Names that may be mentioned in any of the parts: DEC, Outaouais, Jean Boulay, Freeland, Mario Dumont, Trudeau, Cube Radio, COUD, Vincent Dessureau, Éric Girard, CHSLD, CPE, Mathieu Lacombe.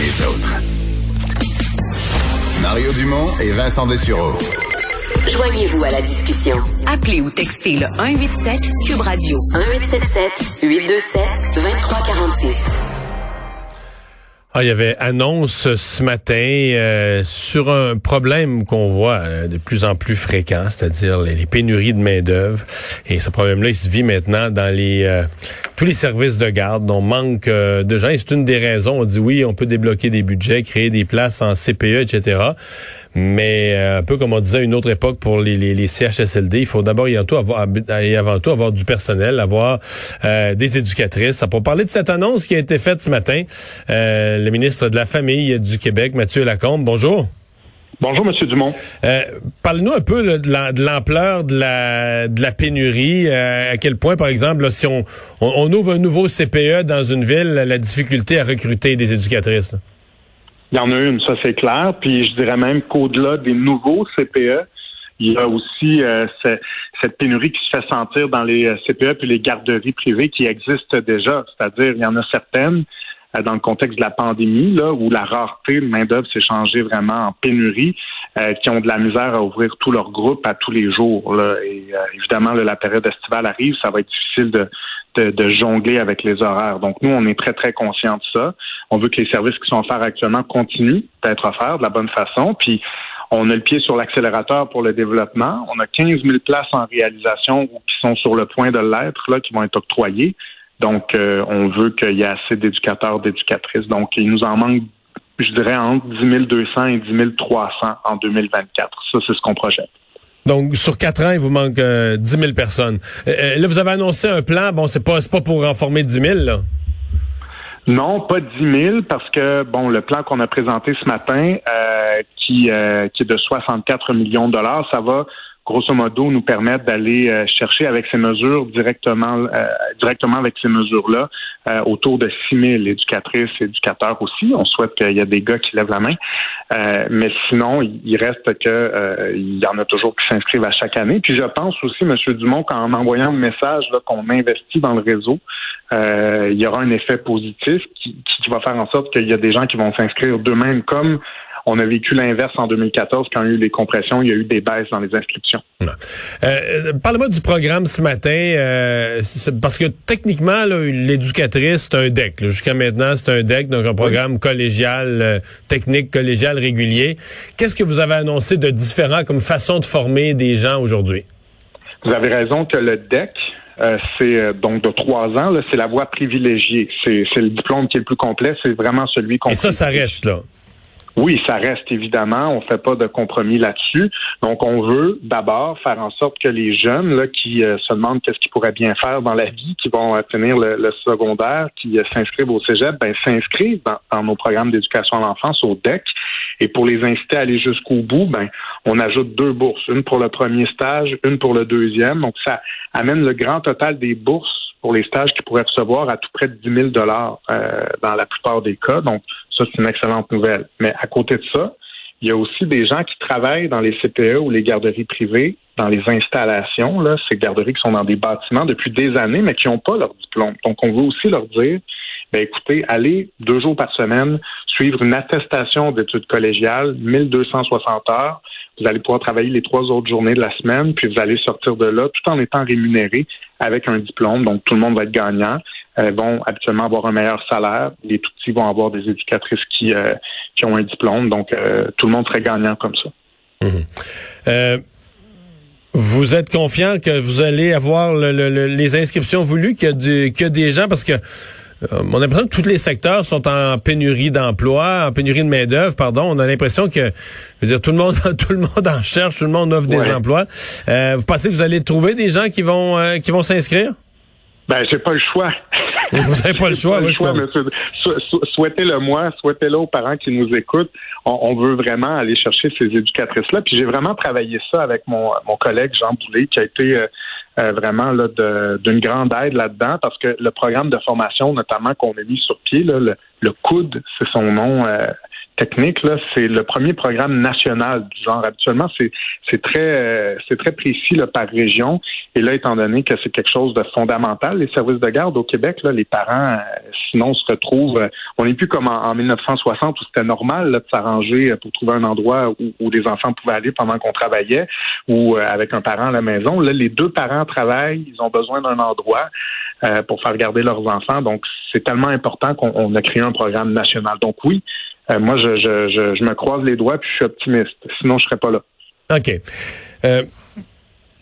Les autres. Mario Dumont et Vincent Dessureau. Joignez-vous à la discussion. Appelez ou textez le 187 Cube Radio 1877 827 2346. Ah, il y avait annonce ce matin sur un problème qu'on voit de plus en plus fréquent, c'est-à-dire les pénuries de main-d'œuvre. Et ce problème-là, il se vit maintenant dans tous les services de garde. On manque de gens. Et c'est une des raisons. On dit oui, on peut débloquer des budgets, créer des places en CPE, etc. Mais un peu comme on disait à une autre époque pour les CHSLD, il faut d'abord et avant tout avoir du personnel, avoir des éducatrices. Pour parler de cette annonce qui a été faite ce matin, le ministre de la Famille du Québec, Mathieu Lacombe. Bonjour. Bonjour, M. Dumont. Parlez-nous un peu de l'ampleur de la pénurie. À quel point, par exemple, là, si on ouvre un nouveau CPE dans une ville, la difficulté à recruter des éducatrices? Il y en a une, ça c'est clair. Puis je dirais même qu'au-delà des nouveaux CPE, il y a aussi cette pénurie qui se fait sentir dans les CPE puis les garderies privées qui existent déjà. C'est-à-dire, il y en a certaines dans le contexte de la pandémie, là, où la rareté de main-d'œuvre s'est changée vraiment en pénurie, qui ont de la misère à ouvrir tous leurs groupes à tous les jours, là. Et évidemment, là, la période estivale arrive, ça va être difficile de jongler avec les horaires. Donc, nous, on est très, très conscients de ça. On veut que les services qui sont offerts actuellement continuent d'être offerts de la bonne façon. Puis, on a le pied sur l'accélérateur pour le développement. On a 15 000 places en réalisation ou qui sont sur le point de l'être, là, qui vont être octroyées. Donc, on veut qu'il y ait assez d'éducateurs, d'éducatrices. Donc, il nous en manque, je dirais, entre 10 200 et 10 300 en 2024. Ça, c'est ce qu'on projette. Donc, sur 4 ans, il vous manque 10 000 personnes. Là, vous avez annoncé un plan. Bon, c'est pas pour en former 10 000, là? Non, pas 10 000, parce que, bon, le plan qu'on a présenté ce matin, qui est de 64 millions de $, ça va grosso modo, nous permettre d'aller chercher avec ces mesures directement avec ces mesures-là autour de 6 000 éducatrices, éducateurs aussi. On souhaite qu'il y ait des gars qui lèvent la main. Mais sinon, il reste que il y en a toujours qui s'inscrivent à chaque année. Puis je pense aussi, M. Dumont, qu'en envoyant le message là, qu'on investit dans le réseau, il y aura un effet positif qui va faire en sorte qu'il y a des gens qui vont s'inscrire d'eux-mêmes comme on a vécu l'inverse en 2014, quand il y a eu des compressions, il y a eu des baisses dans les inscriptions. Parle-moi du programme ce matin, parce que techniquement, là, l'éducatrice, c'est un DEC. Là. Jusqu'à maintenant, c'est un DEC, donc un programme collégial, technique, collégial, régulier. Qu'est-ce que vous avez annoncé de différent comme façon de former des gens aujourd'hui? Vous avez raison que le DEC, c'est donc de 3 ans, là, c'est la voie privilégiée. C'est le diplôme qui est le plus complet, c'est vraiment celui qu'on... Et ça reste là? Oui, ça reste évidemment, on fait pas de compromis là-dessus. Donc, on veut d'abord faire en sorte que les jeunes là qui se demandent qu'est-ce qu'ils pourraient bien faire dans la vie, qui vont finir le secondaire, qui s'inscrivent au cégep, ben s'inscrivent dans nos programmes d'éducation à l'enfance, au DEC. Et pour les inciter à aller jusqu'au bout, ben on ajoute 2 bourses, une pour le premier stage, une pour le deuxième. Donc, ça amène le grand total des bourses pour les stages qu'ils pourraient recevoir à tout près de 10 000 $ dans la plupart des cas. Donc, ça, c'est une excellente nouvelle. Mais à côté de ça, il y a aussi des gens qui travaillent dans les CPE ou les garderies privées, dans les installations, là, ces garderies qui sont dans des bâtiments depuis des années, mais qui n'ont pas leur diplôme. Donc, on veut aussi leur dire, ben écoutez, allez 2 jours par semaine suivre une attestation d'études collégiales, 1260 heures. Vous allez pouvoir travailler les 3 autres journées de la semaine, puis vous allez sortir de là tout en étant rémunéré avec un diplôme. Donc, tout le monde va être gagnant. Vont habituellement avoir un meilleur salaire. Les tout-petits vont avoir des éducatrices qui ont un diplôme. Donc, tout le monde serait gagnant comme ça. Mmh. Vous êtes confiant que vous allez avoir les inscriptions voulues, qu'il y a des gens, parce que on a l'impression que tous les secteurs sont en pénurie d'emploi, en pénurie de main-d'œuvre, pardon. On a l'impression que, je veux dire, tout le monde en cherche, tout le monde offre des emplois. Vous pensez que vous allez trouver des gens qui vont s'inscrire? Ben, j'ai pas le choix. Vous n'avez pas le choix, monsieur. Souhaitez-le moi, souhaitez-le aux parents qui nous écoutent. On veut vraiment aller chercher ces éducatrices-là. Puis j'ai vraiment travaillé ça avec mon collègue Jean Boulay, qui a été vraiment là d'une grande aide là-dedans, parce que le programme de formation, notamment, qu'on a mis sur pied, là, le COUD, c'est son nom technique, là, c'est le premier programme national du genre. Habituellement, c'est très précis là, par région. Et là, étant donné que c'est quelque chose de fondamental, les services de garde au Québec, là, les parents, sinon, se retrouvent... on n'est plus comme en 1960 où c'était normal là, de s'arranger pour trouver un endroit où les enfants pouvaient aller pendant qu'on travaillait, ou avec un parent à la maison. Là, les deux parents travaillent, ils ont besoin d'un endroit pour faire garder leurs enfants. Donc, c'est tellement important qu'on a créé un programme national. Donc oui, moi, je me croise les doigts puis je suis optimiste. Sinon, je serais pas là. OK.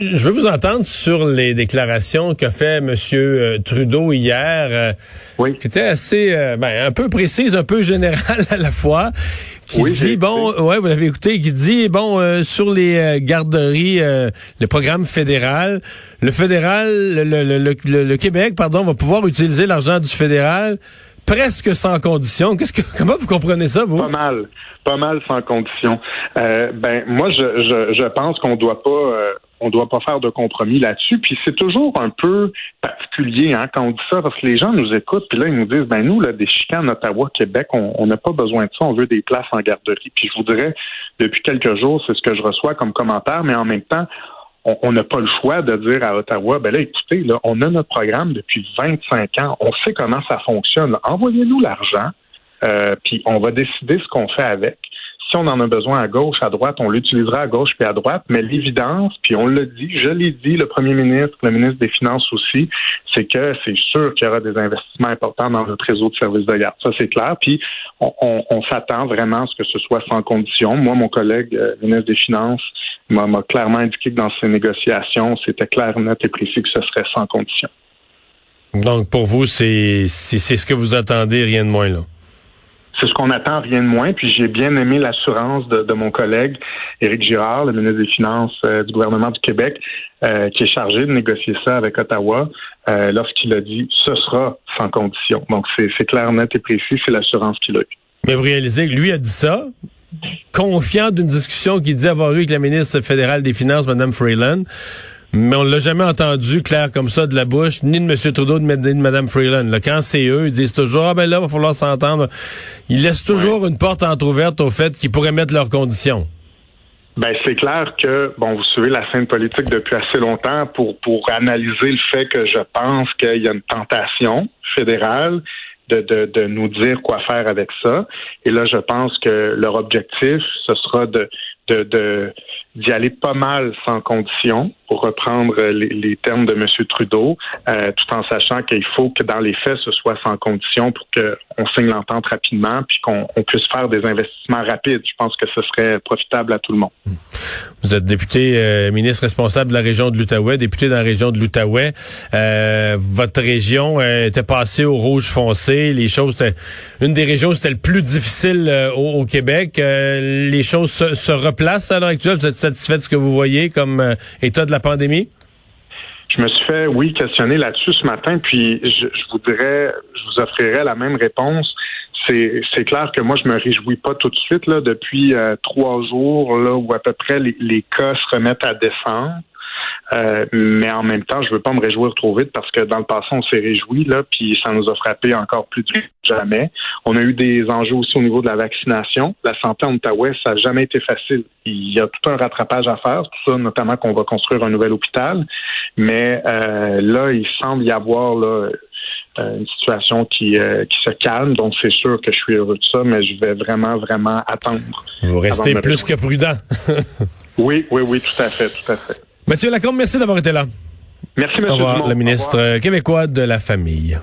Je veux vous entendre sur les déclarations qu'a fait M. Trudeau hier, oui, qui était assez, un peu précise, un peu générale à la fois, qui dit, vous l'avez écouté, qui dit, sur les garderies, le programme fédéral, le Québec, va pouvoir utiliser l'argent du fédéral presque sans condition. Comment vous comprenez ça, vous? Pas mal sans condition. Moi, je pense qu'on doit pas... on doit pas faire de compromis là-dessus. Puis c'est toujours un peu particulier quand on dit ça, parce que les gens nous écoutent, puis là, ils nous disent, nous, là, des chicanes Ottawa-Québec, on n'a pas besoin de ça, on veut des places en garderie. Puis je voudrais, depuis quelques jours, c'est ce que je reçois comme commentaire, mais en même temps, on n'a pas le choix de dire à Ottawa, écoutez, là, on a notre programme depuis 25 ans, on sait comment ça fonctionne. Envoyez-nous l'argent, puis on va décider ce qu'on fait avec. Si on en a besoin à gauche, à droite, on l'utilisera à gauche puis à droite, mais l'évidence, puis on l'a dit, je l'ai dit, le premier ministre, le ministre des Finances aussi, c'est que c'est sûr qu'il y aura des investissements importants dans notre réseau de services de garde. Ça, c'est clair, puis on s'attend vraiment à ce que ce soit sans condition. Moi, mon collègue, le ministre des Finances, m'a clairement indiqué que dans ces négociations, c'était clair, net et précis que ce serait sans condition. Donc, pour vous, c'est ce que vous attendez, rien de moins, là? C'est ce qu'on attend, rien de moins. Puis j'ai bien aimé l'assurance de mon collègue Éric Girard, le ministre des Finances du gouvernement du Québec, qui est chargé de négocier ça avec Ottawa, lorsqu'il a dit « ce sera sans condition ». Donc c'est clair, net et précis, c'est l'assurance qu'il a eue. Mais vous réalisez que lui a dit ça, confiant d'une discussion qu'il dit avoir eue avec la ministre fédérale des Finances, Mme Freeland, mais on l'a jamais entendu clair comme ça de la bouche, ni de M. Trudeau, ni de Mme Freeland. Là, quand c'est eux, ils disent toujours « ah ben là, il va falloir s'entendre ». Ils laissent toujours une porte entrouverte au fait qu'ils pourraient mettre leurs conditions. C'est clair que, vous suivez la scène politique depuis assez longtemps pour analyser le fait que je pense qu'il y a une tentation fédérale de nous dire quoi faire avec ça. Et là, je pense que leur objectif, ce sera d'y aller pas mal sans condition, pour reprendre les termes de M. Trudeau, tout en sachant qu'il faut que dans les faits, ce soit sans condition pour qu'on signe l'entente rapidement puis qu'on puisse faire des investissements rapides. Je pense que ce serait profitable à tout le monde. Vous êtes député, ministre responsable de la région de l'Outaouais, député dans la région de l'Outaouais. Votre région était passée au rouge foncé. Les choses, une des régions, c'était le plus difficile au Québec. Les choses se replacent à l'heure actuelle. Vous êtes satisfait de ce que vous voyez comme état de la pandémie? Je me suis fait, questionner là-dessus ce matin, puis je vous offrirais la même réponse. C'est clair que moi, je me réjouis pas tout de suite, là, depuis 3 jours, là, où à peu près les cas se remettent à descendre. Mais en même temps, je veux pas me réjouir trop vite, parce que dans le passé, on s'est réjoui, là, puis ça nous a frappé encore plus dur que jamais. On a eu des enjeux aussi au niveau de la vaccination. La santé en Outaouais, ça n'a jamais été facile. Il y a tout un rattrapage à faire, tout ça, notamment qu'on va construire un nouvel hôpital. Mais là, il semble y avoir une situation qui se calme. Donc, c'est sûr que je suis heureux de ça, mais je vais vraiment, vraiment attendre. Vous restez plus que prudent. Oui, tout à fait. Mathieu Lacombe, merci d'avoir été là. Merci, Monsieur Dumont. Au revoir, le ministre québécois de la famille.